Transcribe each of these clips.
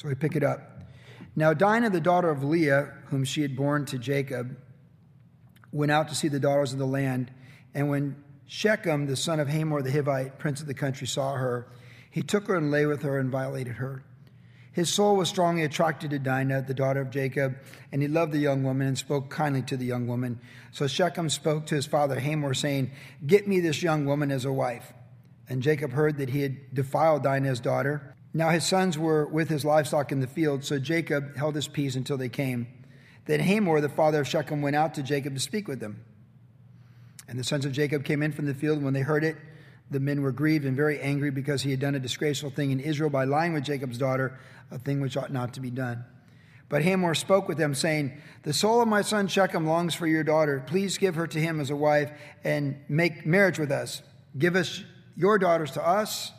So we pick it up. Now Dinah, the daughter of Leah, whom she had borne to Jacob, went out to see the daughters of the land. And when Shechem, the son of Hamor the Hivite, prince of the country, saw her, he took her and lay with her and violated her. His soul was strongly attracted to Dinah, the daughter of Jacob, and he loved the young woman and spoke kindly to the young woman. So Shechem spoke to his father Hamor, saying, "Get me this young woman as a wife." And Jacob heard that he had defiled Dinah's daughter. Now his sons were with his livestock in the field, so Jacob held his peace until they came. Then Hamor, the father of Shechem, went out to Jacob to speak with them. And the sons of Jacob came in from the field, and when they heard it, the men were grieved and very angry because he had done a disgraceful thing in Israel by lying with Jacob's daughter, a thing which ought not to be done. But Hamor spoke with them, saying, "The soul of my son Shechem longs for your daughter. Please give her to him as a wife and make marriage with us. Give us your daughters to us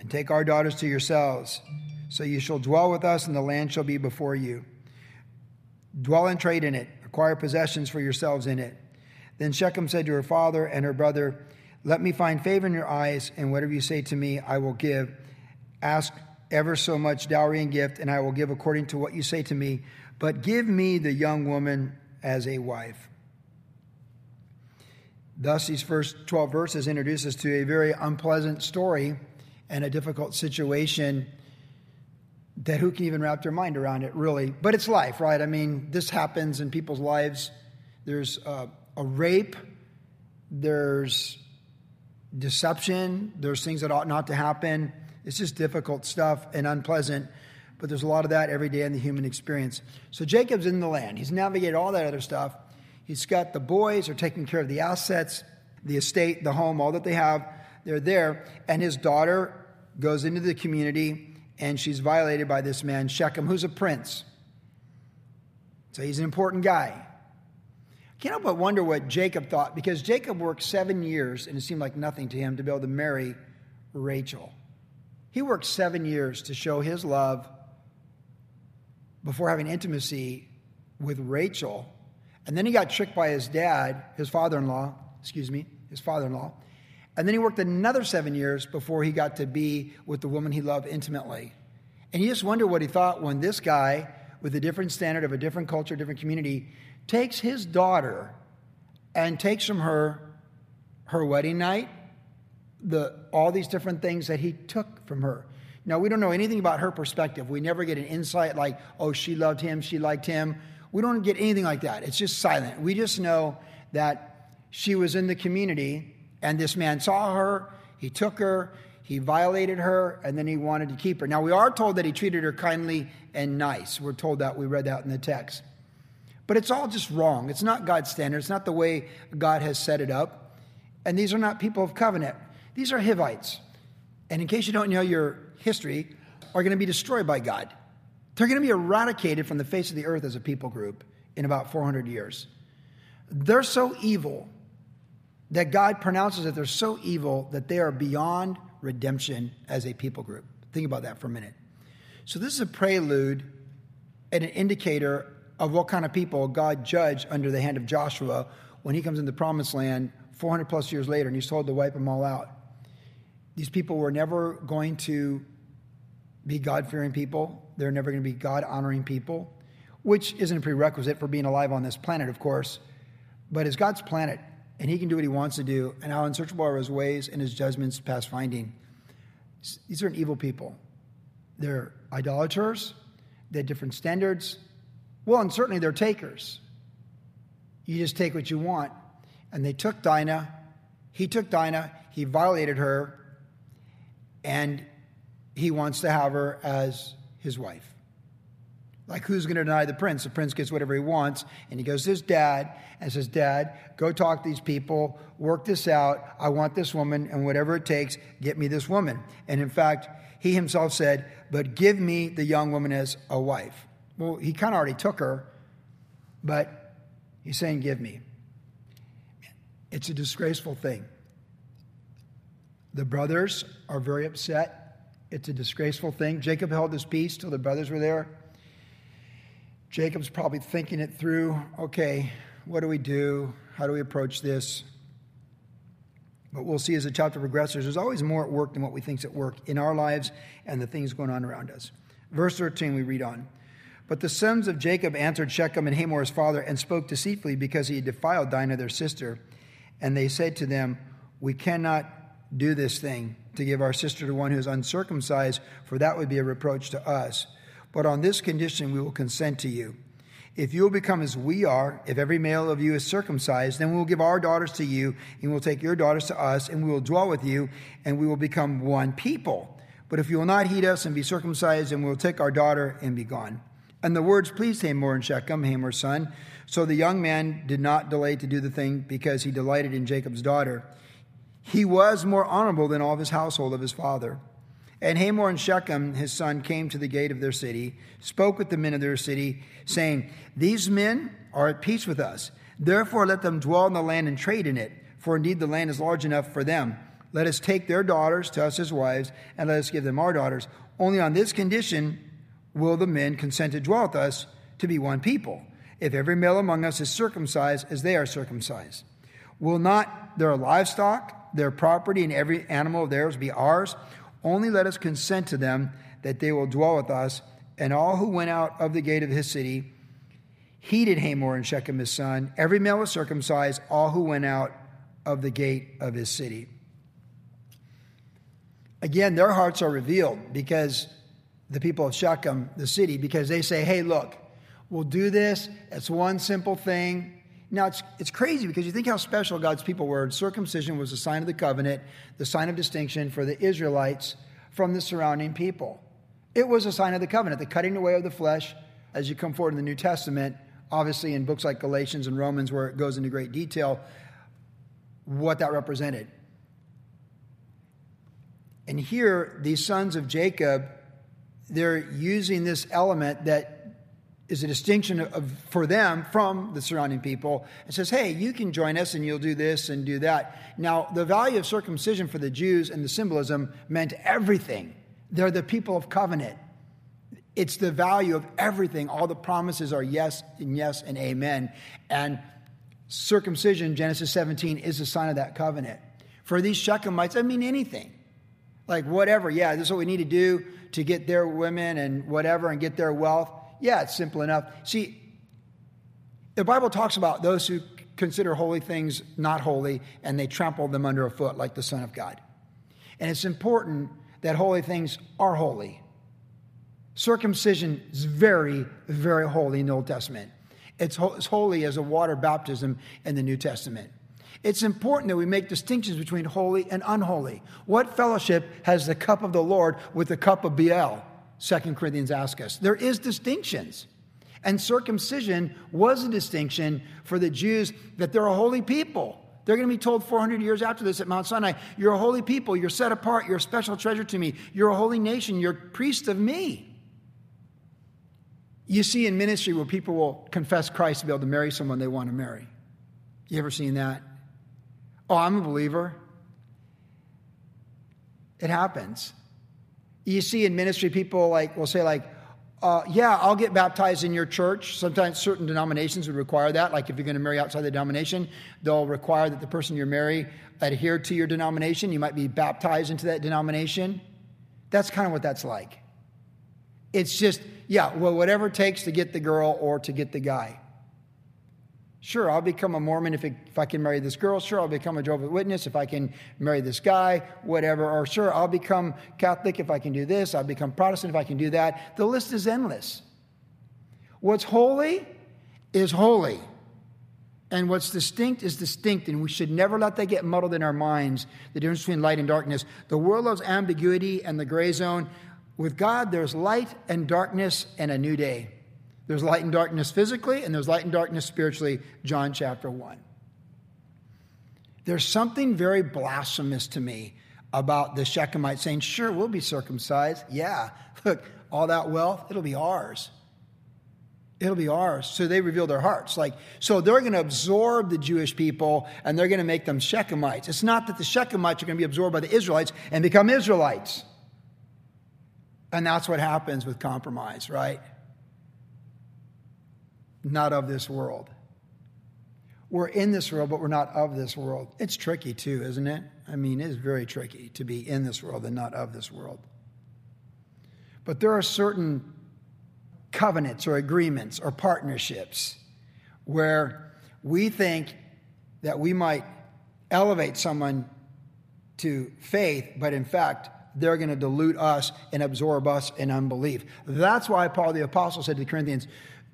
and take our daughters to yourselves. So you shall dwell with us and the land shall be before you. Dwell and trade in it. Acquire possessions for yourselves in it." Then Shechem said to her father and her brother, "Let me find favor in your eyes, and whatever you say to me, I will give. Ask ever so much dowry and gift, and I will give according to what you say to me. But give me the young woman as a wife." Thus, these first 12 verses introduce us to a very unpleasant story and a difficult situation that who can even wrap their mind around it, really. But it's life, right? I mean, this happens in people's lives. There's a rape. There's deception. There's things that ought not to happen. It's just difficult stuff and unpleasant, but there's a lot of that every day in the human experience. So Jacob's in the land. He's navigated all that other stuff. He's got the boys are taking care of the assets, the estate, the home, all that they have. They're there. And his daughter goes into the community, and she's violated by this man, Shechem, who's a prince. So he's an important guy. Can't help but wonder what Jacob thought, because Jacob worked 7 years, and it seemed like nothing to him to be able to marry Rachel. He worked 7 years to show his love before having intimacy with Rachel. And then he got tricked by his dad, his father-in-law. And then he worked another 7 years before he got to be with the woman he loved intimately. And you just wonder what he thought when this guy, with a different standard of a different culture, different community, takes his daughter and takes from her wedding night, all these different things that he took from her. Now, we don't know anything about her perspective. We never get an insight like, oh, she loved him, she liked him. We don't get anything like that. It's just silent. We just know that she was in the community, and this man saw her, he took her, he violated her, and then he wanted to keep her. Now, we are told that he treated her kindly and nice. We're told that. We read that in the text. But it's all just wrong. It's not God's standard. It's not the way God has set it up. And these are not people of covenant. These are Hivites. And in case you don't know your history, are going to be destroyed by God. They're going to be eradicated from the face of the earth as a people group in about 400 years. They're so evil that God pronounces that they're so evil that they are beyond redemption as a people group. Think about that for a minute. So this is a prelude and an indicator of what kind of people God judged under the hand of Joshua when he comes into the promised land 400 plus years later, and he's told to wipe them all out. These people were never going to be God-fearing people. They're never going to be God-honoring people, which isn't a prerequisite for being alive on this planet, of course, but it's God's planet, and he can do what he wants to do, and how unsearchable are his ways and his judgments past finding. These are an evil people. They're idolaters. They had different standards. Well, and certainly they're takers. You just take what you want. And they took Dinah. He took Dinah. He violated her. And he wants to have her as his wife. Like, who's going to deny the prince? The prince gets whatever he wants. And he goes to his dad and says, "Dad, go talk to these people. Work this out. I want this woman. And whatever it takes, get me this woman." And in fact, he himself said, "But give me the young woman as a wife." Well, he kind of already took her, but he's saying, "Give me." It's a disgraceful thing. The brothers are very upset. It's a disgraceful thing. Jacob held his peace till the brothers were there. Jacob's probably thinking it through. Okay, what do we do? How do we approach this? But we'll see as the chapter progresses, there's always more at work than what we think is at work in our lives and the things going on around us. Verse 13, we read on. But the sons of Jacob answered Shechem and Hamor his father and spoke deceitfully because he had defiled Dinah their sister. And they said to them, we cannot do this thing to give our sister to one who is uncircumcised, for that would be a reproach to us. But on this condition we will consent to you. If you will become as we are, if every male of you is circumcised, then we will give our daughters to you, and we will take your daughters to us, and we will dwell with you, and we will become one people. But if you will not heed us and be circumcised, then we will take our daughter and be gone. And the words pleased Hamor and Shechem, Hamor's son. So the young man did not delay to do the thing because he delighted in Jacob's daughter. He was more honorable than all of his household of his father. And Hamor and Shechem, his son, came to the gate of their city, spoke with the men of their city, saying, these men are at peace with us. Therefore let them dwell in the land and trade in it, for indeed the land is large enough for them. Let us take their daughters to us as wives, and let us give them our daughters. Only on this condition will the men consent to dwell with us, to be one people, if every male among us is circumcised as they are circumcised. Will not their livestock, their property, and every animal of theirs be ours? Only let us consent to them that they will dwell with us. And all who went out of the gate of his city heeded Hamor and Shechem his son. Every male was circumcised, all who went out of the gate of his city. Again, their hearts are revealed because the people of Shechem, the city, because they say, hey, look, we'll do this. It's one simple thing. Now, it's crazy because you think how special God's people were. Circumcision was a sign of the covenant, the sign of distinction for the Israelites from the surrounding people. It was a sign of the covenant, the cutting away of the flesh. As you come forward in the New Testament, obviously in books like Galatians and Romans, where it goes into great detail, what that represented. And here, these sons of Jacob, they're using this element that is a distinction for them from the surrounding people. It says, hey, you can join us and you'll do this and do that. Now, the value of circumcision for the Jews and the symbolism meant everything. They're the people of covenant. It's the value of everything. All the promises are yes and amen. And circumcision, Genesis 17, is a sign of that covenant. For these Shechemites, I mean anything. Like whatever, yeah, this is what we need to do to get their women and whatever and get their wealth. Yeah, it's simple enough. See, the Bible talks about those who consider holy things not holy, and they trample them under a foot like the Son of God. And it's important that holy things are holy. Circumcision is very, very holy in the Old Testament. It's holy as a water baptism in the New Testament. It's important that we make distinctions between holy and unholy. What fellowship has the cup of the Lord with the cup of Baal? 2 Corinthians asks us. There is distinctions. And circumcision was a distinction for the Jews that they're a holy people. They're going to be told 400 years after this at Mount Sinai, you're a holy people, you're set apart, you're a special treasure to me, you're a holy nation, you're priests of me. You see in ministry where people will confess Christ to be able to marry someone they want to marry. You ever seen that? Oh, I'm a believer. It happens. You see in ministry, people will say yeah, I'll get baptized in your church. Sometimes certain denominations would require that. Like if you're going to marry outside the denomination, they'll require that the person you marry adhere to your denomination. You might be baptized into that denomination. That's kind of what that's like. It's just, yeah, well, whatever it takes to get the girl or to get the guy. Sure, I'll become a Mormon if I can marry this girl. Sure, I'll become a Jehovah's Witness if I can marry this guy, whatever. Or sure, I'll become Catholic if I can do this. I'll become Protestant if I can do that. The list is endless. What's holy is holy. And what's distinct is distinct. And we should never let that get muddled in our minds, the difference between light and darkness. The world loves ambiguity and the gray zone. With God, there's light and darkness and a new day. There's light and darkness physically, and there's light and darkness spiritually, John chapter 1. There's something very blasphemous to me about the Shechemites saying, sure, we'll be circumcised. Yeah, look, all that wealth, it'll be ours. It'll be ours. So they reveal their hearts. So they're going to absorb the Jewish people, and they're going to make them Shechemites. It's not that the Shechemites are going to be absorbed by the Israelites and become Israelites. And that's what happens with compromise, right? Not of this world. We're in this world, but we're not of this world. It's tricky too, isn't it? I mean, it's very tricky to be in this world and not of this world. But there are certain covenants or agreements or partnerships where we think that we might elevate someone to faith, but in fact, they're going to dilute us and absorb us in unbelief. That's why Paul the Apostle said to the Corinthians,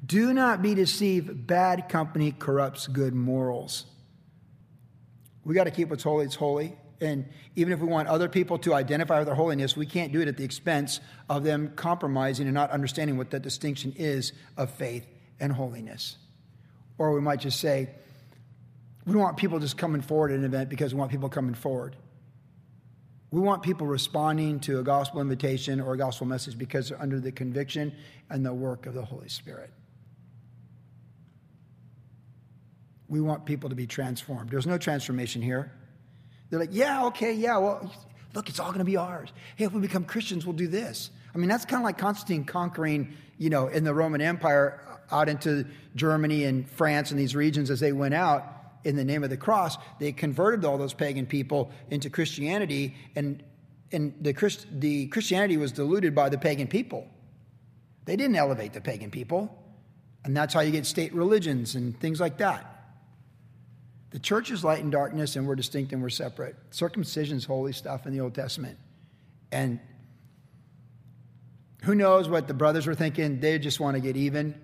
do not be deceived, bad company corrupts good morals. We got to keep what's holy, it's holy. And even if we want other people to identify with their holiness, we can't do it at the expense of them compromising and not understanding what that distinction is of faith and holiness. Or we might just say, we don't want people just coming forward at an event because we want people coming forward. We want people responding to a gospel invitation or a gospel message because they're under the conviction and the work of the Holy Spirit. We want people to be transformed. There's no transformation here. They're like, yeah, okay, yeah, well, look, it's all going to be ours. Hey, if we become Christians, we'll do this. I mean, that's kind of like Constantine conquering, you know, in the Roman Empire out into Germany and France and these regions as they went out. In the name of the cross, they converted all those pagan people into Christianity, and the Christianity was diluted by the pagan people. They didn't elevate the pagan people, and that's how you get state religions and things like that. The church is light and darkness, and we're distinct and we're separate. Circumcision's holy stuff in the Old Testament. And who knows what the brothers were thinking? They just want to get even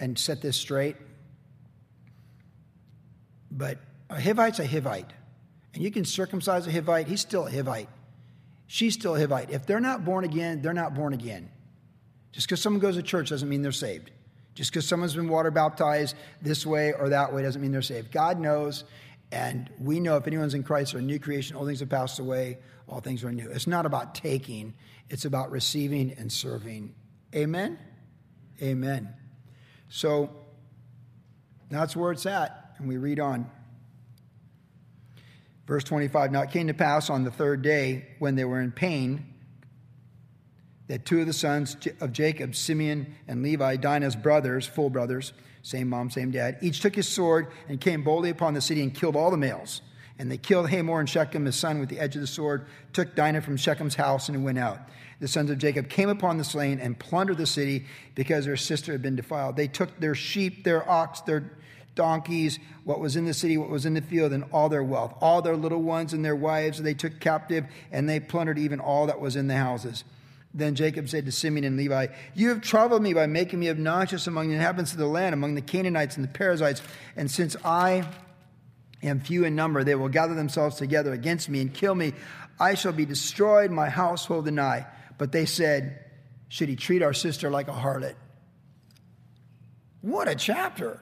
and set this straight. But a Hivite's a Hivite. And you can circumcise a Hivite. He's still a Hivite. She's still a Hivite. If they're not born again, they're not born again. Just because someone goes to church doesn't mean they're saved. Just because someone's been water baptized this way or that way doesn't mean they're saved. God knows, and we know if anyone's in Christ or a new creation, all things have passed away, all things are new. It's not about taking. It's about receiving and serving. Amen? Amen. So that's where it's at. And we read on. Verse 25, now it came to pass on the third day when they were in pain that two of the sons of Jacob, Simeon and Levi, Dinah's brothers, full brothers, same mom, same dad, each took his sword and came boldly upon the city and killed all the males. And they killed Hamor and Shechem, his son, with the edge of the sword, took Dinah from Shechem's house and went out. The sons of Jacob came upon the slain and plundered the city because their sister had been defiled. They took their sheep, their ox, their donkeys, what was in the city, what was in the field, and all their wealth, all their little ones and their wives they took captive, and they plundered even all that was in the houses. Then Jacob said to Simeon and Levi, you have troubled me by making me obnoxious among the inhabitants of the land, among the Canaanites and the Perizzites, and since I am few in number, they will gather themselves together against me and kill me. I shall be destroyed, my household and I. But they said, should he treat our sister like a harlot? What a chapter!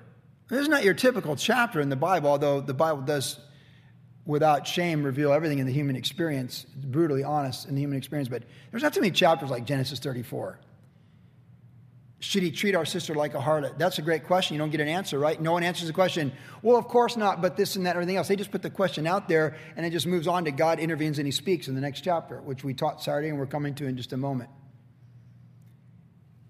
This is not your typical chapter in the Bible, although the Bible does, without shame, reveal everything in the human experience. It's brutally honest in the human experience, but there's not too many chapters like Genesis 34. Should he treat our sister like a harlot? That's a great question. You don't get an answer, right? No one answers the question. Well, of course not, but this and that and everything else. They just put the question out there, and it just moves on to God intervenes and he speaks in the next chapter, which we taught Saturday and we're coming to in just a moment.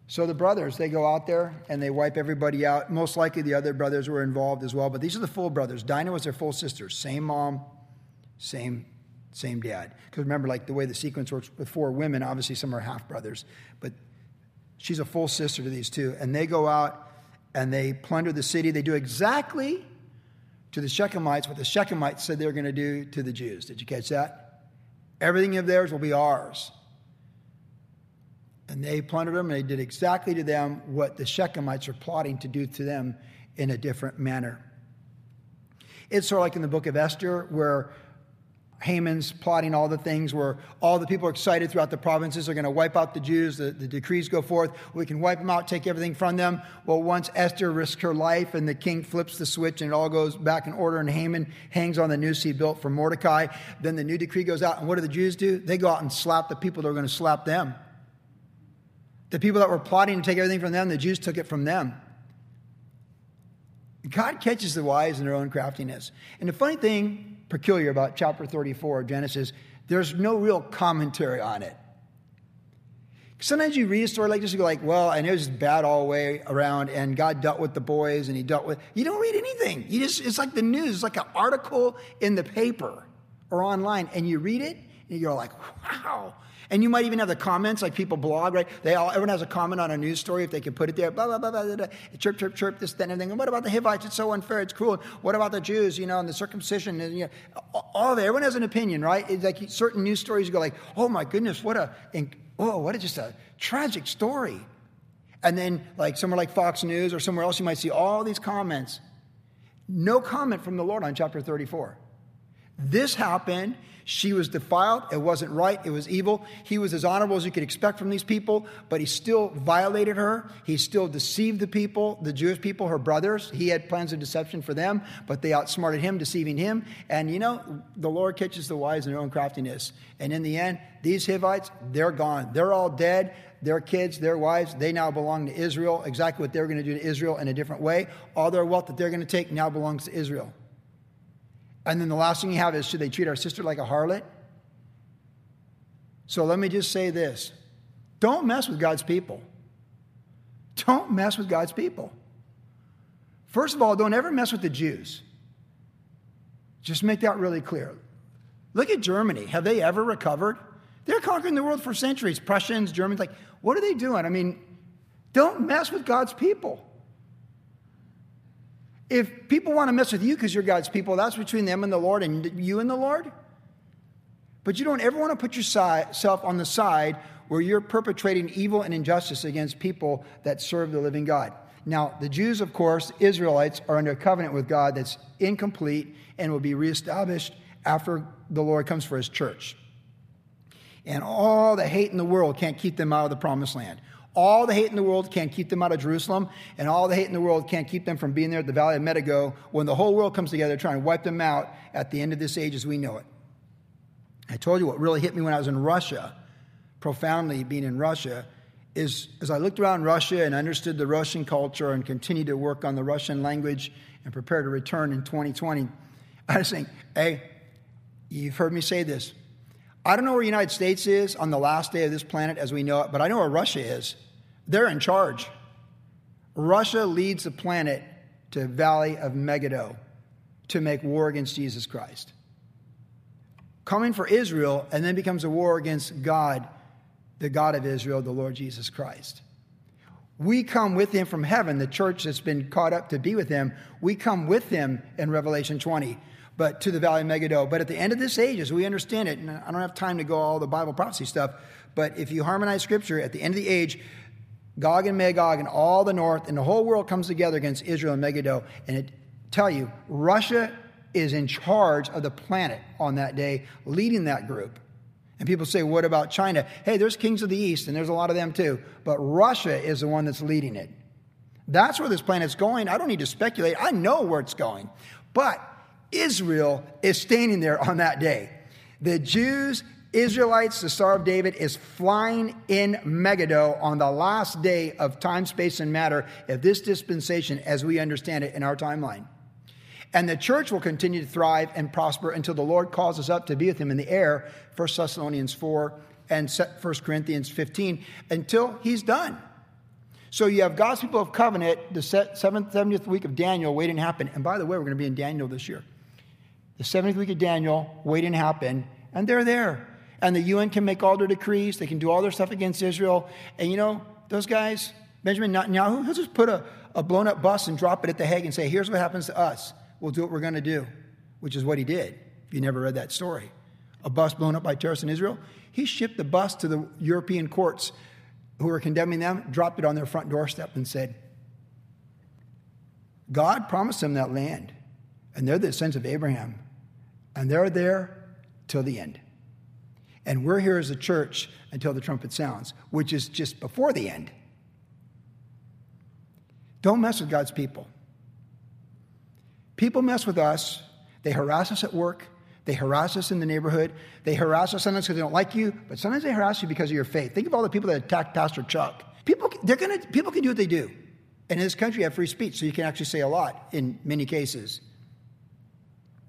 So the brothers, they go out there and they wipe everybody out. Most likely the other brothers were involved as well, but these are the full brothers. Dinah was their full sister. Same mom, same dad. Because remember, like the way the sequence works with four women, obviously some are half brothers, but she's a full sister to these two. And they go out and they plunder the city. They do exactly to the Shechemites what the Shechemites said they were going to do to the Jews. Did you catch that? Everything of theirs will be ours. And they plundered them, and they did exactly to them what the Shechemites are plotting to do to them in a different manner. It's sort of like in the book of Esther, where Haman's plotting all the things, where all the people are excited throughout the provinces are going to wipe out the Jews. The decrees go forth. We can wipe them out, take everything from them. Well, once Esther risks her life and the king flips the switch and it all goes back in order and Haman hangs on the noose he built for Mordecai, then the new decree goes out. And what do the Jews do? They go out and slap the people that are going to slap them. The people that were plotting to take everything from them, the Jews took it from them. God catches the wise in their own craftiness. And the funny thing, peculiar about chapter 34 of Genesis, there's no real commentary on it. Sometimes you read a story like this, you go like, well, and it was just bad all the way around, and God dealt with the boys, and he dealt with... You don't read anything. It's like the news. It's like an article in the paper or online, and you read it, and you go like, wow... And you might even have the comments, like people blog, right? Everyone has a comment on a news story if they can put it there. Blah, blah, blah, blah, blah, chirp, chirp, chirp, this, that, and everything. And what about the Hivites? It's so unfair. It's cruel. What about the Jews, you know, and the circumcision? And, you know, all of it. Everyone has an opinion, right? It's like certain news stories, you go like, oh my goodness, what a just a tragic story. And then like somewhere like Fox News or somewhere else, you might see all these comments. No comment from the Lord on chapter 34. This happened. She was defiled. It wasn't right. It was evil. He was as honorable as you could expect from these people, but he still violated her. He still deceived the people, the Jewish people, her brothers. He had plans of deception for them, but they outsmarted him, deceiving him. And you know, the Lord catches the wise in their own craftiness. And in the end, these Hivites, they're gone. They're all dead. Their kids, their wives, they now belong to Israel. Exactly what they're going to do to Israel in a different way. All their wealth that they're going to take now belongs to Israel. And then the last thing you have is, should they treat our sister like a harlot? So let me just say this. Don't mess with God's people. Don't mess with God's people. First of all, don't ever mess with the Jews. Just make that really clear. Look at Germany. Have they ever recovered? They're conquering the world for centuries. Prussians, Germans, like, what are they doing? I mean, don't mess with God's people. If people want to mess with you because you're God's people, that's between them and the Lord and you and the Lord. But you don't ever want to put yourself on the side where you're perpetrating evil and injustice against people that serve the living God. Now, the Jews, of course, Israelites, are under a covenant with God that's incomplete and will be reestablished after the Lord comes for his church. And all the hate in the world can't keep them out of the promised land. All the hate in the world can't keep them out of Jerusalem, and all the hate in the world can't keep them from being there at the Valley of Megiddo when the whole world comes together trying to wipe them out at the end of this age as we know it. I told you what really hit me when I was in Russia, profoundly being in Russia, is as I looked around Russia and understood the Russian culture and continued to work on the Russian language and prepare to return in 2020, I was saying, hey, you've heard me say this. I don't know where the United States is on the last day of this planet as we know it, but I know where Russia is. They're in charge. Russia leads the planet to the Valley of Megiddo to make war against Jesus Christ. Coming for Israel and then becomes a war against God, the God of Israel, the Lord Jesus Christ. We come with him from heaven, the church that's been caught up to be with him. We come with him in Revelation 20. But to the Valley of Megiddo. But at the end of this age, as we understand it, and I don't have time to go all the Bible prophecy stuff, but if you harmonize Scripture, at the end of the age, Gog and Magog and all the north and the whole world comes together against Israel and Megiddo. And it tell you, Russia is in charge of the planet on that day, leading that group. And people say, what about China? Hey, there's kings of the east, and there's a lot of them too. But Russia is the one that's leading it. That's where this planet's going. I don't need to speculate. I know where it's going. But Israel is standing there on that day. The Jews, Israelites, the Star of David is flying in Megiddo on the last day of time, space, and matter of this dispensation as we understand it in our timeline. And the church will continue to thrive and prosper until the Lord calls us up to be with him in the air, 1 Thessalonians 4 and 1 Corinthians 15, until he's done. So you have God's people of covenant, the 70th week of Daniel, waiting to happen. And by the way, we're going to be in Daniel this year. The 70th week of Daniel, waiting to happen, and they're there. And the UN can make all their decrees. They can do all their stuff against Israel. And you know, those guys, Benjamin Netanyahu, he'll just put a blown-up bus and drop it at The Hague and say, here's what happens to us. We'll do what we're going to do, which is what he did, if you never read that story. A bus blown up by terrorists in Israel. He shipped the bus to the European courts who were condemning them, dropped it on their front doorstep and said, God promised them that land. And they're the sons of Abraham. And they're there till the end. And we're here as a church until the trumpet sounds, which is just before the end. Don't mess with God's people. People mess with us. They harass us at work. They harass us in the neighborhood. They harass us sometimes because they don't like you, but sometimes they harass you because of your faith. Think of all the people that attacked Pastor Chuck. People can do what they do. And in this country, you have free speech, so you can actually say a lot in many cases.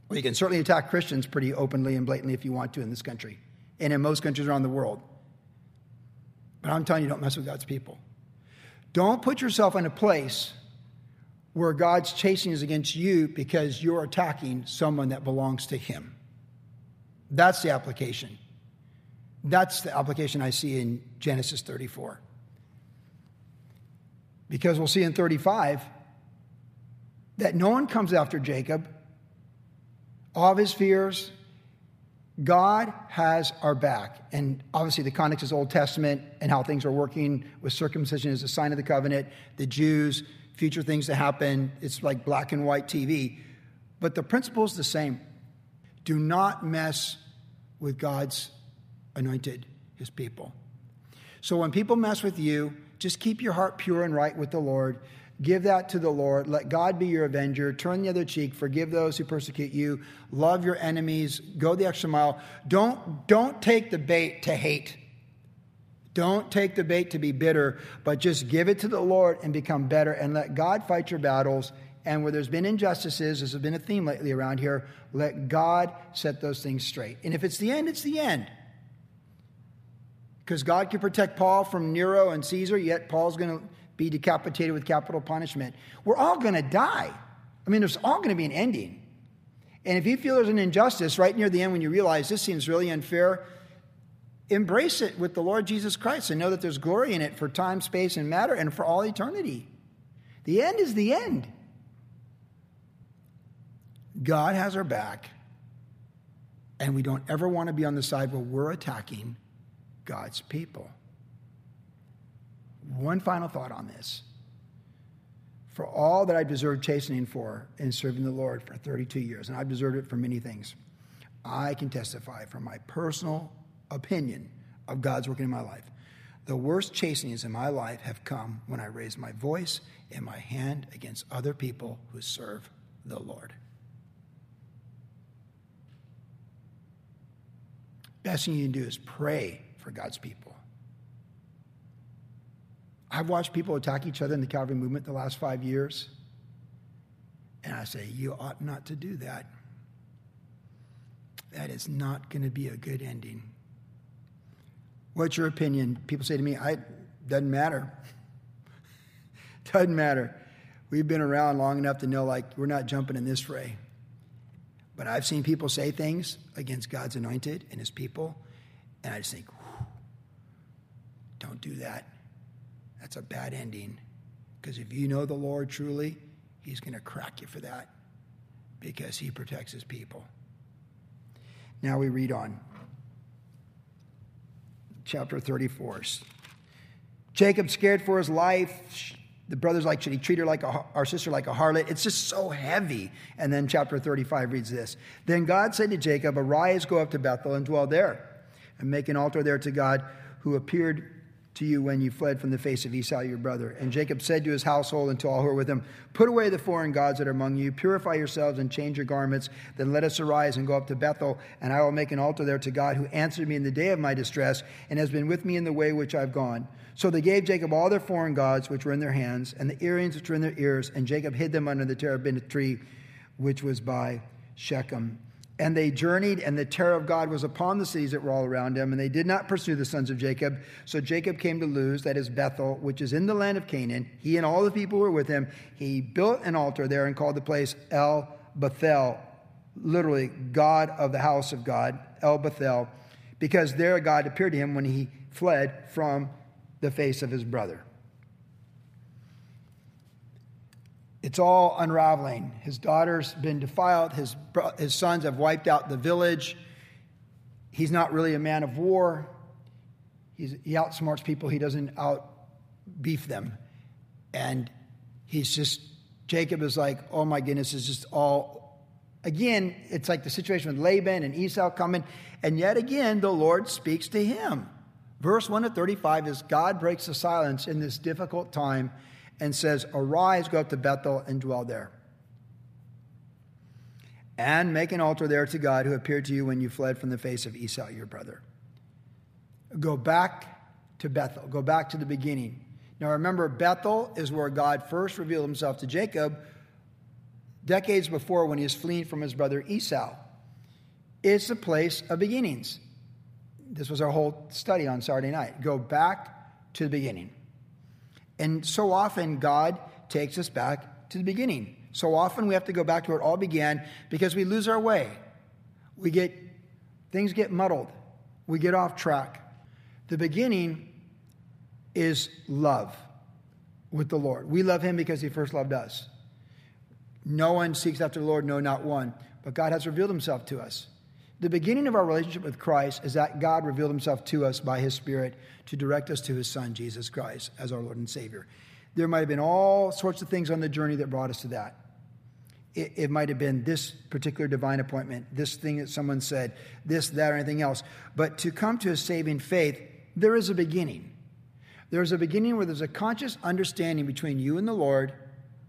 Well, you can certainly attack Christians pretty openly and blatantly if you want to in this country and in most countries around the world. But I'm telling you, don't mess with God's people. Don't put yourself in a place where God's chasing is against you because you're attacking someone that belongs to him. That's the application. That's the application I see in Genesis 34. Because we'll see in 35 that no one comes after Jacob. All of his fears, God has our back. And obviously the context is Old Testament and how things are working with circumcision as a sign of the covenant, the Jews, future things to happen. It's like black and white TV. But the principle is the same. Do not mess with God's anointed, his people. So when people mess with you, just keep your heart pure and right with the Lord. Give that to the Lord. Let God be your avenger. Turn the other cheek. Forgive those who persecute you. Love your enemies. Go the extra mile. Don't take the bait to hate. Don't take the bait to be bitter, but just give it to the Lord and become better and let God fight your battles. And where there's been injustices, this has been a theme lately around here, let God set those things straight. And if it's the end, it's the end. Because God can protect Paul from Nero and Caesar, yet Paul's going to be decapitated with capital punishment. We're all going to die. I mean, there's all going to be an ending. And if you feel there's an injustice right near the end when you realize this seems really unfair, embrace it with the Lord Jesus Christ and know that there's glory in it for time, space, and matter and for all eternity. The end is the end. God has our back, and we don't ever want to be on the side where we're attacking God's people. One final thought on this. For all that I deserved chastening for in serving the Lord for 32 years, and I've deserved it for many things, I can testify from my personal opinion of God's working in my life. The worst chastenings in my life have come when I raised my voice and my hand against other people who serve the Lord. Best thing you can do is pray for God's people. I've watched people attack each other in the Calvary movement the last 5 years. And I say, you ought not to do that. That is not going to be a good ending. What's your opinion? People say to me, it doesn't matter. Doesn't matter. We've been around long enough to know, we're not jumping in this fray. But I've seen people say things against God's anointed and his people. And I just think, don't do that. That's a bad ending. Because if you know the Lord truly, he's going to crack you for that. Because he protects his people. Now we read on. Chapter 34. Jacob scared for his life. The brother's like, should he treat her like our sister like a harlot? It's just so heavy. And then chapter 35 reads this. Then God said to Jacob, arise, go up to Bethel and dwell there. And make an altar there to God who appeared to you when you fled from the face of Esau, your brother. And Jacob said to his household and to all who were with him, put away the foreign gods that are among you, purify yourselves and change your garments. Then let us arise and go up to Bethel, and I will make an altar there to God who answered me in the day of my distress and has been with me in the way which I've gone. So they gave Jacob all their foreign gods which were in their hands and the earrings which were in their ears, and Jacob hid them under the terebinth tree which was by Shechem. And they journeyed, and the terror of God was upon the cities that were all around him, and they did not pursue the sons of Jacob. So Jacob came to Luz, that is Bethel, which is in the land of Canaan. He and all the people who were with him, he built an altar there and called the place El Bethel, literally God of the house of God, El Bethel, because there God appeared to him when he fled from the face of his brother. It's all unraveling. His daughter's been defiled. His sons have wiped out the village. He's not really a man of war. He outsmarts people. He doesn't out-beef them. And Jacob is like, oh my goodness, it's just all, again, it's like the situation with Laban and Esau coming. And yet again, the Lord speaks to him. Verse 1 to 35 is God breaks the silence in this difficult time and says, arise, go up to Bethel and dwell there. And make an altar there to God who appeared to you when you fled from the face of Esau, your brother. Go back to Bethel. Go back to the beginning. Now remember, Bethel is where God first revealed himself to Jacob decades before when he was fleeing from his brother Esau. It's the place of beginnings. This was our whole study on Saturday night. Go back to the beginning. And so often God takes us back to the beginning. So often we have to go back to where it all began because we lose our way. Things get muddled. we get off track. The beginning is love with the Lord. We love him because he first loved us. No one seeks after the Lord, no, not one. But God has revealed himself to us. The beginning of our relationship with Christ is that God revealed himself to us by his Spirit to direct us to his Son, Jesus Christ, as our Lord and Savior. There might have been all sorts of things on the journey that brought us to that. It might have been this particular divine appointment, this thing that someone said, this, that, or anything else. But to come to a saving faith, there is a beginning. There is a beginning where there's a conscious understanding between you and the Lord,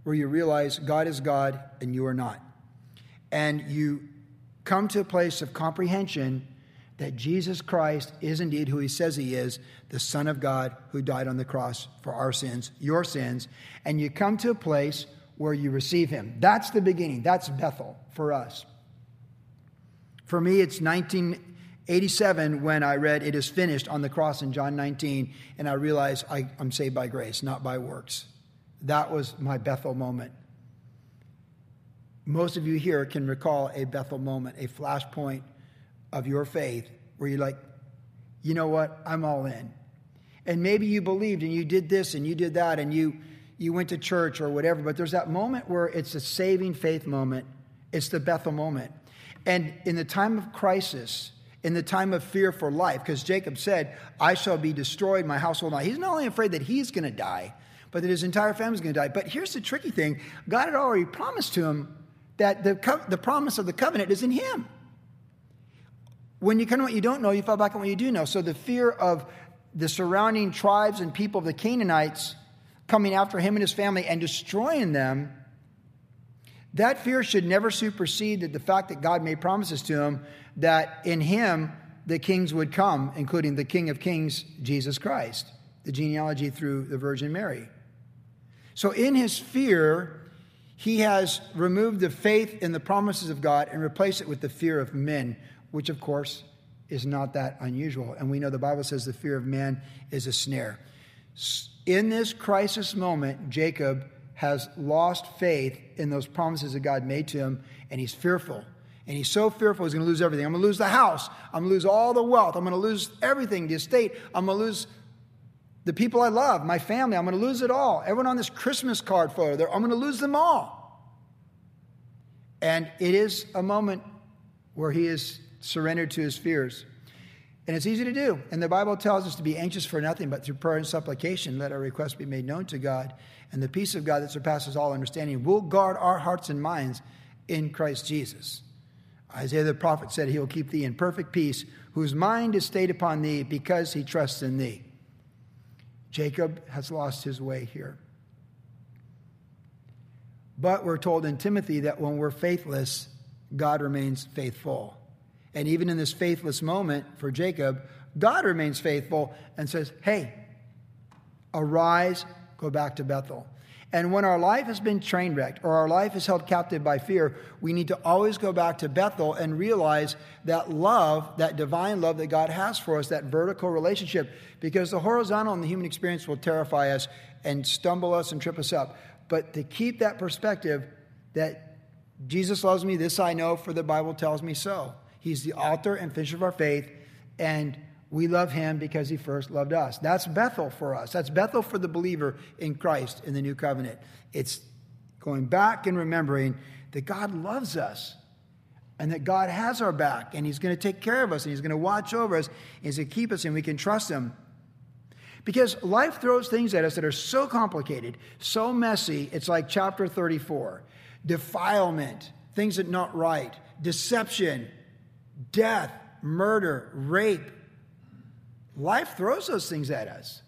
where you realize God is God and you are not. And you come to a place of comprehension that Jesus Christ is indeed who he says he is, the Son of God who died on the cross for our sins, your sins. And you come to a place where you receive him. That's the beginning. That's Bethel for us. For me, it's 1987 when I read "It is finished" on the cross in John 19, and I realized I'm saved by grace, not by works. That was my Bethel moment. Most of you here can recall a Bethel moment, a flashpoint of your faith where you're like, you know what, I'm all in. And maybe you believed and you did this and you did that and you went to church or whatever, but there's that moment where it's a saving faith moment. It's the Bethel moment. And in the time of crisis, in the time of fear for life, because Jacob said, I shall be destroyed, my household. Now, he's not only afraid that he's going to die, but that his entire family's going to die. But here's the tricky thing. God had already promised to him that the promise of the covenant is in him. When you come to what you don't know, you fall back on what you do know. So the fear of the surrounding tribes and people of the Canaanites coming after him and his family and destroying them, that fear should never supersede the fact that God made promises to him that in him the kings would come, including the King of Kings, Jesus Christ, the genealogy through the Virgin Mary. So in his fear, he has removed the faith in the promises of God and replaced it with the fear of men, which of course is not that unusual. And we know the Bible says the fear of man is a snare. In this crisis moment, Jacob has lost faith in those promises that God made to him, and he's fearful. And he's so fearful he's going to lose everything. I'm going to lose the house. I'm going to lose all the wealth. I'm going to lose everything, the estate. I'm going to lose the people I love, my family. I'm going to lose it all. Everyone on this Christmas card photo, I'm going to lose them all. And it is a moment where he is surrendered to his fears. And it's easy to do. And the Bible tells us to be anxious for nothing, but through prayer and supplication, let our requests be made known to God. And the peace of God that surpasses all understanding will guard our hearts and minds in Christ Jesus. Isaiah the prophet said, he will keep thee in perfect peace, whose mind is stayed upon thee because he trusts in thee. Jacob has lost his way here. But we're told in Timothy that when we're faithless, God remains faithful. And even in this faithless moment for Jacob, God remains faithful and says, hey, arise, go back to Bethel. And when our life has been train wrecked or our life is held captive by fear, we need to always go back to Bethel and realize that love, that divine love that God has for us, that vertical relationship, because the horizontal in the human experience will terrify us and stumble us and trip us up. But to keep that perspective that Jesus loves me, this I know, for the Bible tells me so. He's the author and finisher of our faith, and we love him because he first loved us. That's Bethel for us. That's Bethel for the believer in Christ in the new covenant. It's going back and remembering that God loves us and that God has our back, and he's going to take care of us, and he's going to watch over us, and he's going to keep us, and we can trust him. Because life throws things at us that are so complicated, so messy, it's like chapter 34. Defilement, things that are not right, deception, death, murder, rape. Life throws those things at us.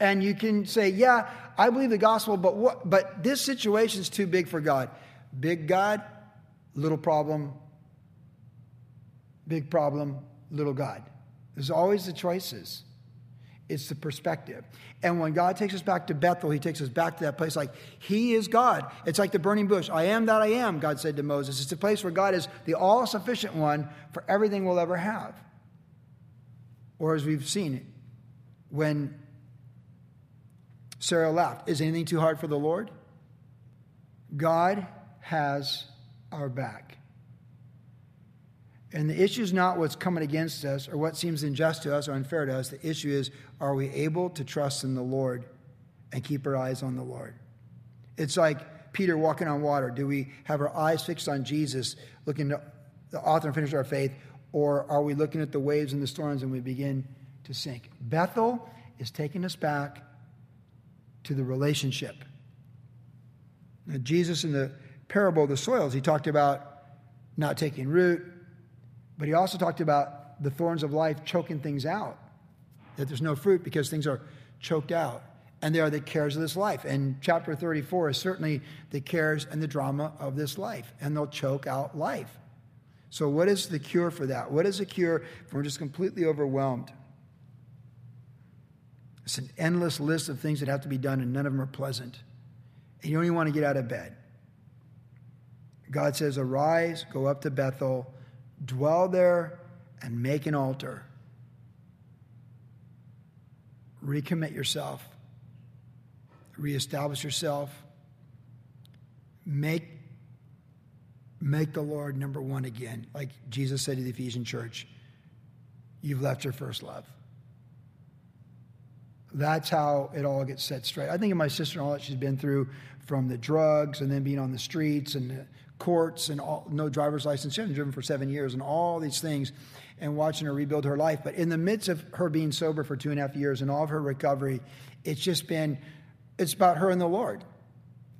And you can say, yeah, I believe the gospel, but this situation's too big for God. Big God, little problem. Big problem, little God. There's always the choices. It's the perspective. And when God takes us back to Bethel, he takes us back to that place like he is God. It's like the burning bush. I am that I am, God said to Moses. It's the place where God is the all-sufficient one for everything we'll ever have. Or as we've seen, when Sarah laughed, is anything too hard for the Lord? God has our back. And the issue is not what's coming against us or what seems unjust to us or unfair to us. The issue is, are we able to trust in the Lord and keep our eyes on the Lord? It's like Peter walking on water. Do we have our eyes fixed on Jesus, looking to the author and finisher of our faith, or are we looking at the waves and the storms and we begin to sink? Bethel is taking us back to the relationship. Now, Jesus in the parable of the soils, he talked about not taking root, but he also talked about the thorns of life choking things out, that there's no fruit because things are choked out. And they are the cares of this life. And chapter 34 is certainly the cares and the drama of this life. And they'll choke out life. So what is the cure for that? What is the cure if we're just completely overwhelmed? It's an endless list of things that have to be done, and none of them are pleasant. And you don't even want to get out of bed. God says, arise, go up to Bethel, dwell there, and make an altar. Recommit yourself. Reestablish yourself. Make the Lord number one again. Like Jesus said to the Ephesian church, you've left your first love. That's how it all gets set straight. I think of my sister and all that she's been through, from the drugs and then being on the streets and the courts and all, no driver's license. She hasn't driven for 7 years and all these things, and watching her rebuild her life. But in the midst of her being sober for 2.5 years and all of her recovery, it's just been, it's about her and the Lord.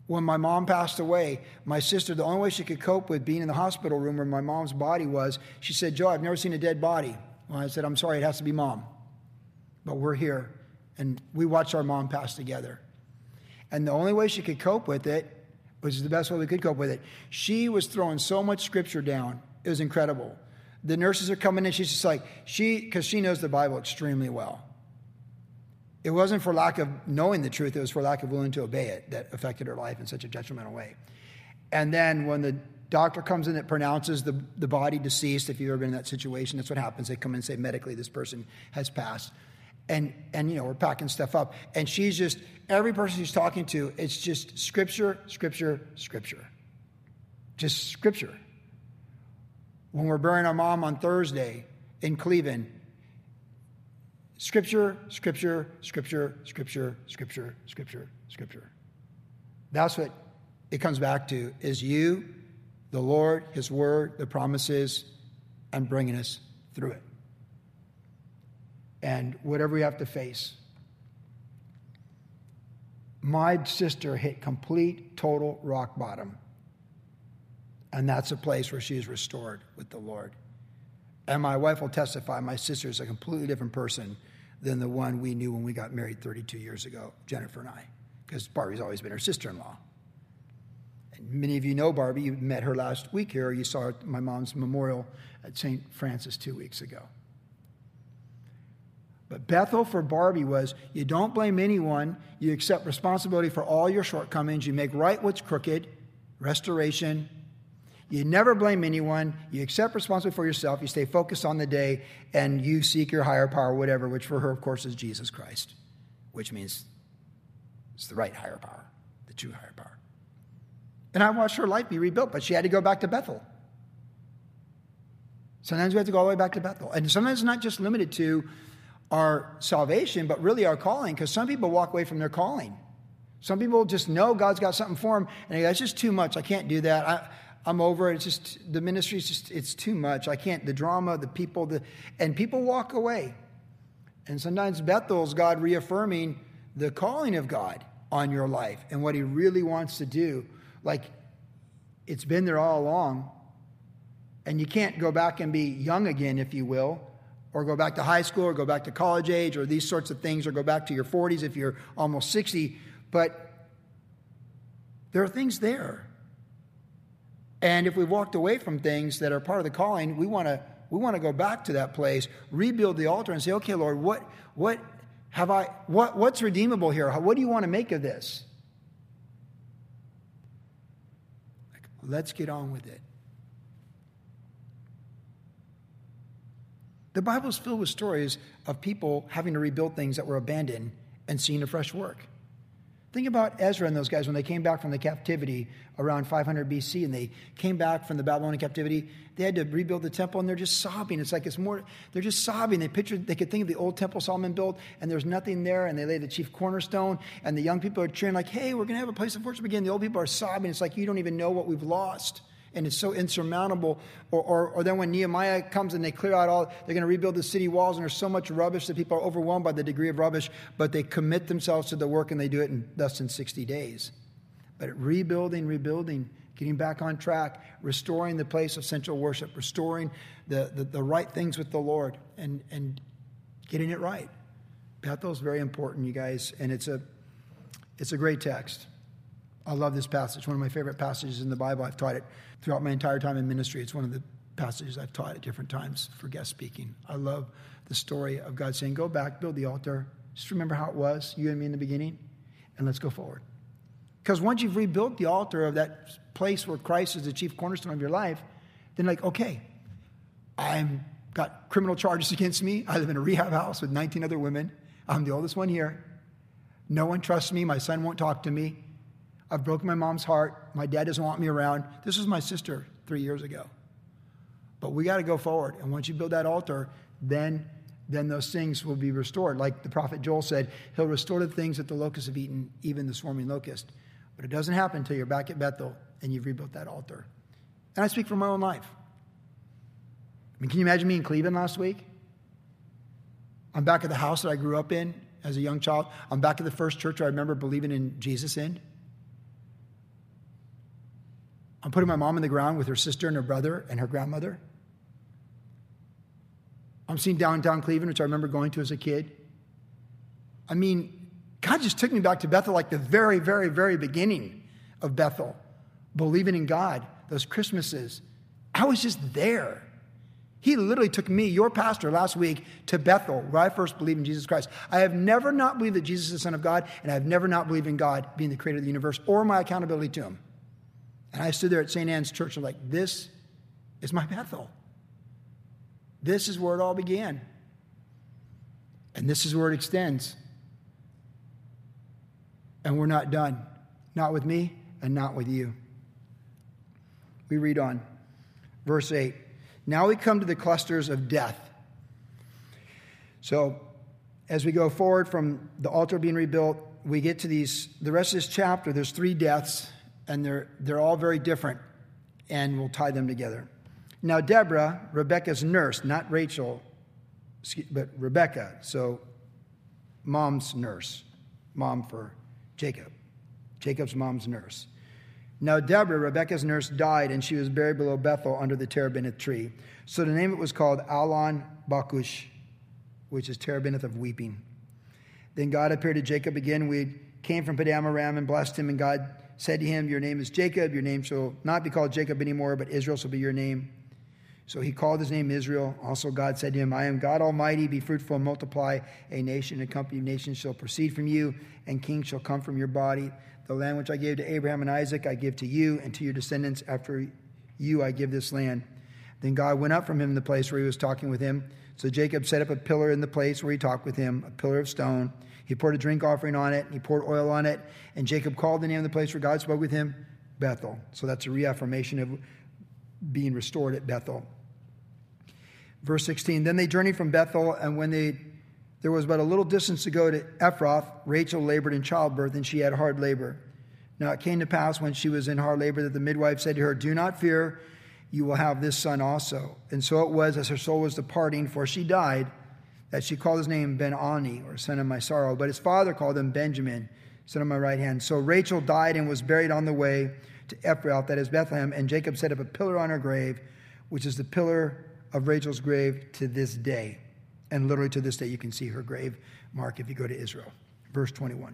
When my mom passed away, my sister, the only way she could cope with being in the hospital room where my mom's body was, she said, Joe, I've never seen a dead body. Well, I said, I'm sorry, it has to be Mom. But we're here. And we watched our mom pass together. And the only way she could cope with it, which is the best way we could cope with it, she was throwing so much scripture down. It was incredible. The nurses are coming in. She's just like, because she knows the Bible extremely well. It wasn't for lack of knowing the truth. It was for lack of willing to obey it that affected her life in such a detrimental way. And then when the doctor comes in that pronounces the body deceased, if you've ever been in that situation, that's what happens. They come in and say, medically, this person has passed. And you know, we're packing stuff up. And she's just, every person she's talking to, it's just scripture, scripture, scripture. Just scripture. When we're burying our mom on Thursday in Cleveland, scripture, scripture, scripture, scripture, scripture, scripture, scripture. That's what it comes back to, is you, the Lord, his word, the promises, and bringing us through it. And whatever we have to face. My sister hit complete, total rock bottom. And that's a place where she is restored with the Lord. And my wife will testify, my sister is a completely different person than the one we knew when we got married 32 years ago, Jennifer and I. Because Barbie's always been her sister-in-law. And many of you know Barbie. You met her last week here. You saw her at my mom's memorial at St. Francis 2 weeks ago. But Bethel for Barbie was, you don't blame anyone. You accept responsibility for all your shortcomings. You make right what's crooked. Restoration. You never blame anyone. You accept responsibility for yourself. You stay focused on the day. And you seek your higher power, whatever, which for her, of course, is Jesus Christ. Which means it's the right higher power. The true higher power. And I watched her life be rebuilt, but she had to go back to Bethel. Sometimes we have to go all the way back to Bethel. And sometimes it's not just limited to our salvation, but really our calling, because some people walk away from their calling. Some people just know God's got something for them, and they go, that's just too much. I can't do that. I'm over it. It's just, the ministry is just, it's too much. I can't, the drama, the people, and people walk away. And sometimes Bethel's God reaffirming the calling of God on your life and what he really wants to do. Like, it's been there all along, and you can't go back and be young again, if you will, or go back to high school, or go back to college age, or these sorts of things, or go back to your 40s if you're almost 60. But there are things there. And if we've walked away from things that are part of the calling, we want to go back to that place, rebuild the altar, and say, okay, Lord, what's redeemable here? What do you want to make of this? Like, let's get on with it. The Bible is filled with stories of people having to rebuild things that were abandoned and seeing a fresh work. Think about Ezra and those guys when they came back from the captivity around 500 BC and they came back from the Babylonian captivity. They had to rebuild the temple and they're just sobbing. It's like it's more, they're just sobbing. They could think of the old temple Solomon built and there's nothing there and they laid the chief cornerstone and the young people are cheering like, hey, we're going to have a place of worship again. The old people are sobbing. It's like you don't even know what we've lost. And it's so insurmountable. Or then when Nehemiah comes and they clear out all, they're going to rebuild the city walls, and there's so much rubbish that people are overwhelmed by the degree of rubbish, but they commit themselves to the work and they do it in less than 60 days. But rebuilding, getting back on track, restoring the place of central worship, restoring the right things with the Lord, and getting it right. Bethel's very important, you guys, and it's a great text. I love this passage. One of my favorite passages in the Bible. I've taught it throughout my entire time in ministry. It's one of the passages I've taught at different times for guest speaking. I love the story of God saying, go back, build the altar. Just remember how it was, you and me in the beginning, and let's go forward. Because once you've rebuilt the altar of that place where Christ is the chief cornerstone of your life, then like, okay, I've got criminal charges against me. I live in a rehab house with 19 other women. I'm the oldest one here. No one trusts me. My son won't talk to me. I've broken my mom's heart. My dad doesn't want me around. This was my sister 3 years ago. But we got to go forward. And once you build that altar, then those things will be restored. Like the prophet Joel said, he'll restore the things that the locusts have eaten, even the swarming locust. But it doesn't happen until you're back at Bethel and you've rebuilt that altar. And I speak from my own life. I mean, can you imagine me in Cleveland last week? I'm back at the house that I grew up in as a young child. I'm back at the first church I remember believing in Jesus in. I'm putting my mom in the ground with her sister and her brother and her grandmother. I'm seeing downtown Cleveland, which I remember going to as a kid. I mean, God just took me back to Bethel, like the very, very, very beginning of Bethel. Believing in God, those Christmases. I was just there. He literally took me, your pastor, last week to Bethel, where I first believed in Jesus Christ. I have never not believed that Jesus is the Son of God, and I have never not believed in God being the creator of the universe or my accountability to him. And I stood there at St. Anne's Church and like, this is my Bethel. This is where it all began. And this is where it extends. And we're not done. Not with me and not with you. We read on. Verse 8. Now we come to the clusters of death. So as we go forward from the altar being rebuilt, we get to these, the rest of this chapter, there's three deaths. And they're all very different, and we'll tie them together. Now, Deborah, Rebecca's nurse, not Rachel, but Rebecca, so mom's nurse, mom for Jacob, Jacob's mom's nurse. Now, Deborah, Rebecca's nurse, died, and she was buried below Bethel under the terebinth tree. So the name of it was called Alon Bakush, which is terebinth of weeping. Then God appeared to Jacob again. We came from Padam Aram and blessed him, and God said to him, your name is Jacob. Your name shall not be called Jacob anymore, but Israel shall be your name. So he called his name Israel. Also God said to him, I am God Almighty. Be fruitful and multiply. A nation and a company of nations shall proceed from you, and kings shall come from your body. The land which I gave to Abraham and Isaac I give to you and to your descendants. After you I give this land. Then God went up from him in the place where he was talking with him. So Jacob set up a pillar in the place where he talked with him, a pillar of stone. He poured a drink offering on it, and he poured oil on it. And Jacob called the name of the place where God spoke with him, Bethel. So that's a reaffirmation of being restored at Bethel. Verse 16, then they journeyed from Bethel, and when there was but a little distance to go to Ephrath, Rachel labored in childbirth, and she had hard labor. Now it came to pass when she was in hard labor that the midwife said to her, do not fear, you will have this son also. And so it was, as her soul was departing, for she died, that she called his name Ben-Ani, or son of my sorrow. But his father called him Benjamin, son of my right hand. So Rachel died and was buried on the way to Ephrath, that is Bethlehem. And Jacob set up a pillar on her grave, which is the pillar of Rachel's grave to this day. And literally to this day, you can see her grave mark if you go to Israel. Verse 21.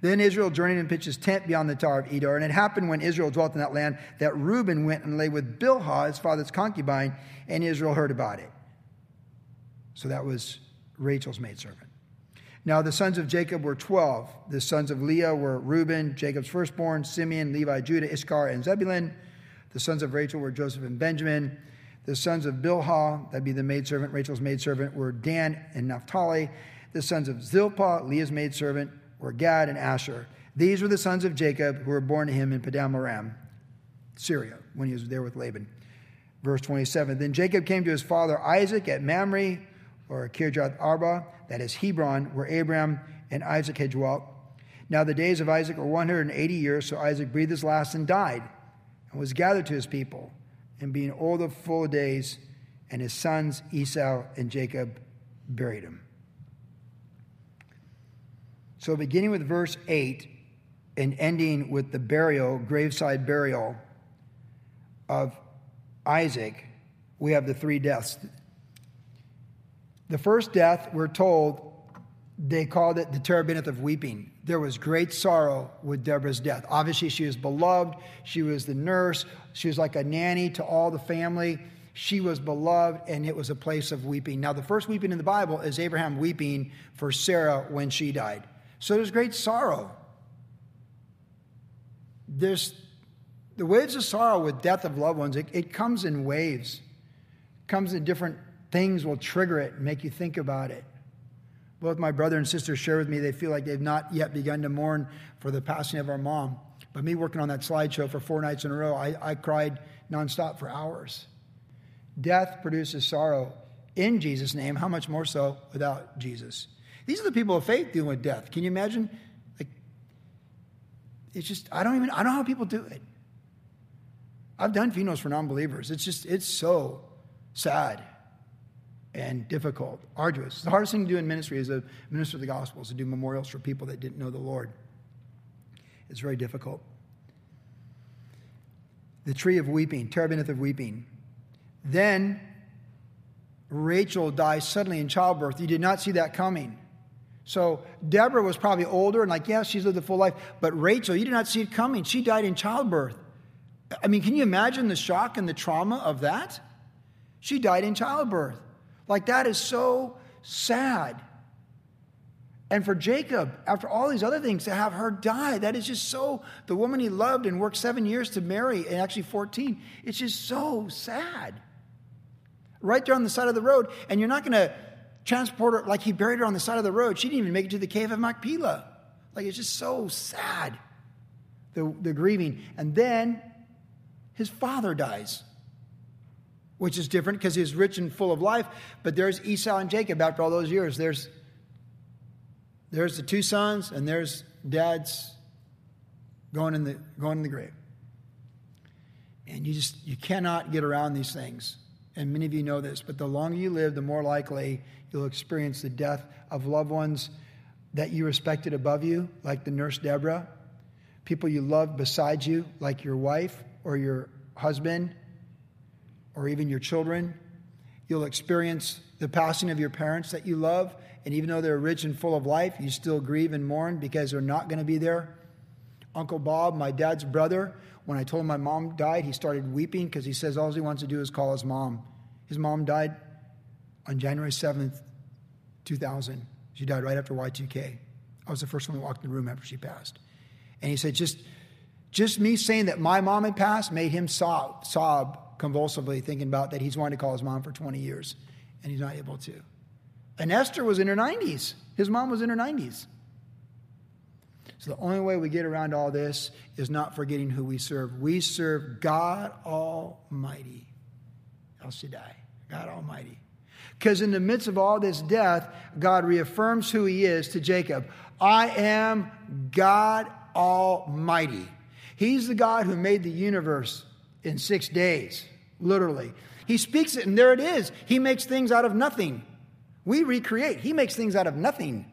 Then Israel journeyed and pitched his tent beyond the Tower of Edar. And it happened when Israel dwelt in that land that Reuben went and lay with Bilhah, his father's concubine, and Israel heard about it. So that was Rachel's maidservant. Now the sons of Jacob were 12. The sons of Leah were Reuben, Jacob's firstborn, Simeon, Levi, Judah, Issachar, and Zebulun. The sons of Rachel were Joseph and Benjamin. The sons of Bilhah, that'd be the maidservant, Rachel's maidservant, were Dan and Naphtali. The sons of Zilpah, Leah's maidservant, were Gad and Asher. These were the sons of Jacob who were born to him in Padan-aram, Syria, when he was there with Laban. Verse 27, then Jacob came to his father Isaac at Mamre, or Kirjath Arba, that is Hebron, where Abraham and Isaac had dwelt. Now the days of Isaac were 180 years, so Isaac breathed his last and died, and was gathered to his people, and being old of full days, and his sons Esau and Jacob buried him. So beginning with verse 8 and ending with the burial, graveside burial of Isaac, we have the three deaths. The first death, we're told, they called it the Terebinth of weeping. There was great sorrow with Deborah's death. Obviously, she was beloved. She was the nurse. She was like a nanny to all the family. She was beloved, and it was a place of weeping. Now, the first weeping in the Bible is Abraham weeping for Sarah when she died. So there's great sorrow. There's the waves of sorrow with death of loved ones. It comes in waves. It comes in different things will trigger it and make you think about it. Both my brother and sister share with me they feel like they've not yet begun to mourn for the passing of our mom. But me working on that slideshow for 4 nights in a row, I cried nonstop for hours. Death produces sorrow in Jesus' name. How much more so without Jesus? These are the people of faith dealing with death. Can you imagine? Like, it's just, I don't know how people do it. I've done funerals for non-believers. It's so sad and difficult, arduous. The hardest thing to do in ministry as a minister of the gospel is to do memorials for people that didn't know the Lord. It's very difficult. The tree of weeping, Terebinth of weeping. Then Rachel dies suddenly in childbirth. You did not see that coming. So Deborah was probably older and like, yeah, she's lived a full life. But Rachel, you did not see it coming. She died in childbirth. I mean, can you imagine the shock and the trauma of that? She died in childbirth. Like, that is so sad. And for Jacob, after all these other things, to have her die, that is just so, the woman he loved and worked 7 years to marry, and actually 14, it's just so sad. Right there on the side of the road, and you're not going to transport her, like he buried her on the side of the road. She didn't even make it to the cave of Machpelah. Like, it's just so sad, the grieving. And then his father dies, which is different because he's rich and full of life. But there's Esau and Jacob after all those years. There's the two sons, and there's dad's going in the grave. And you cannot get around these things. And many of you know this, but the longer you live, the more likely you'll experience the death of loved ones that you respected above you, like the nurse Deborah, people you loved beside you, like your wife or your husband, or even your children. You'll experience the passing of your parents that you love, and even though they're rich and full of life, you still grieve and mourn because they're not going to be there. Uncle Bob, my dad's brother, when I told him my mom died, he started weeping because he says all he wants to do is call his mom. His mom died on January 7th, 2000. She died right after Y2K. I was the first one who walked in the room after she passed. And he said, just me saying that my mom had passed made him sob convulsively, thinking about that he's wanted to call his mom for 20 years, and he's not able to. And Esther was in her 90s. His mom was in her 90s. So the only way we get around all this is not forgetting who we serve. We serve God Almighty. El Shaddai, God Almighty. Because in the midst of all this death, God reaffirms who he is to Jacob. I am God Almighty. He's the God who made the universe in 6 days, literally. He speaks it, and there it is. He makes things out of nothing. We recreate. He makes things out of nothing.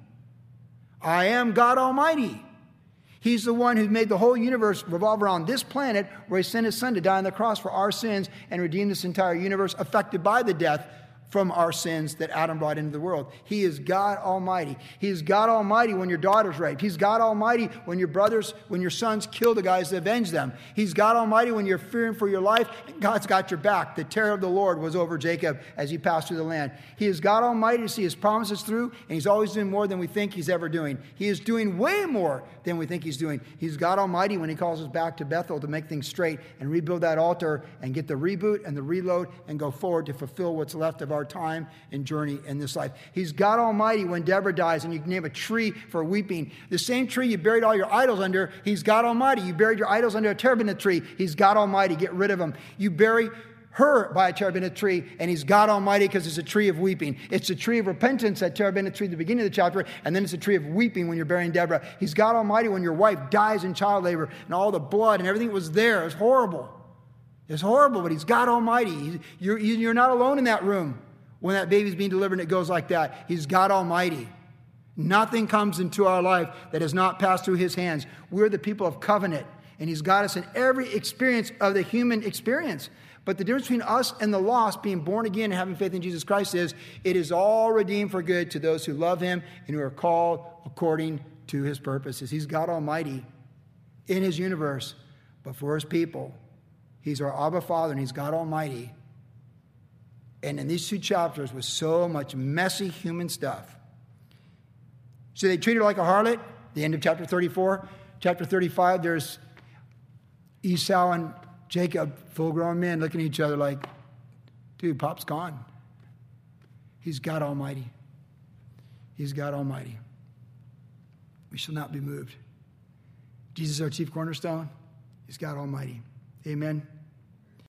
I am God Almighty. He's the one who made the whole universe revolve around this planet, where he sent his son to die on the cross for our sins and redeem this entire universe affected by the death from our sins that Adam brought into the world. He is God Almighty. He is God Almighty when your daughter's raped. He's God Almighty when your sons kill the guys to avenge them. He's God Almighty when you're fearing for your life, and God's got your back. The terror of the Lord was over Jacob as he passed through the land. He is God Almighty to see his promises through, and he's always doing more than we think he's ever doing. He is doing way more than we think he's doing. He's God Almighty when he calls us back to Bethel to make things straight and rebuild that altar and get the reboot and the reload and go forward to fulfill what's left of our our time and journey in this life. He's God Almighty when Deborah dies, and you can name a tree for weeping. The same tree you buried all your idols under, he's God Almighty. You buried your idols under a terebinth tree, he's God Almighty. Get rid of them. You bury her by a terebinth tree, and he's God Almighty because it's a tree of weeping. It's a tree of repentance, that terebinth tree at the beginning of the chapter, and then it's a tree of weeping when you're burying Deborah. He's God Almighty when your wife dies in child labor, and all the blood and everything was there. It's horrible. It's horrible, but he's God Almighty. You're not alone in that room when that baby's being delivered and it goes like that. He's God Almighty. Nothing comes into our life that has not passed through his hands. We're the people of covenant, and he's got us in every experience of the human experience. But the difference between us and the lost, being born again and having faith in Jesus Christ, is it is all redeemed for good to those who love him and who are called according to his purposes. He's God Almighty in his universe, but for his people, he's our Abba Father, and he's God Almighty. And in these two chapters was so much messy human stuff. So they treat her like a harlot, the end of chapter 34. Chapter 35, there's Esau and Jacob, full-grown men, looking at each other like, dude, Pop's gone. He's God Almighty. He's God Almighty. We shall not be moved. Jesus, our chief cornerstone, is God Almighty. Amen.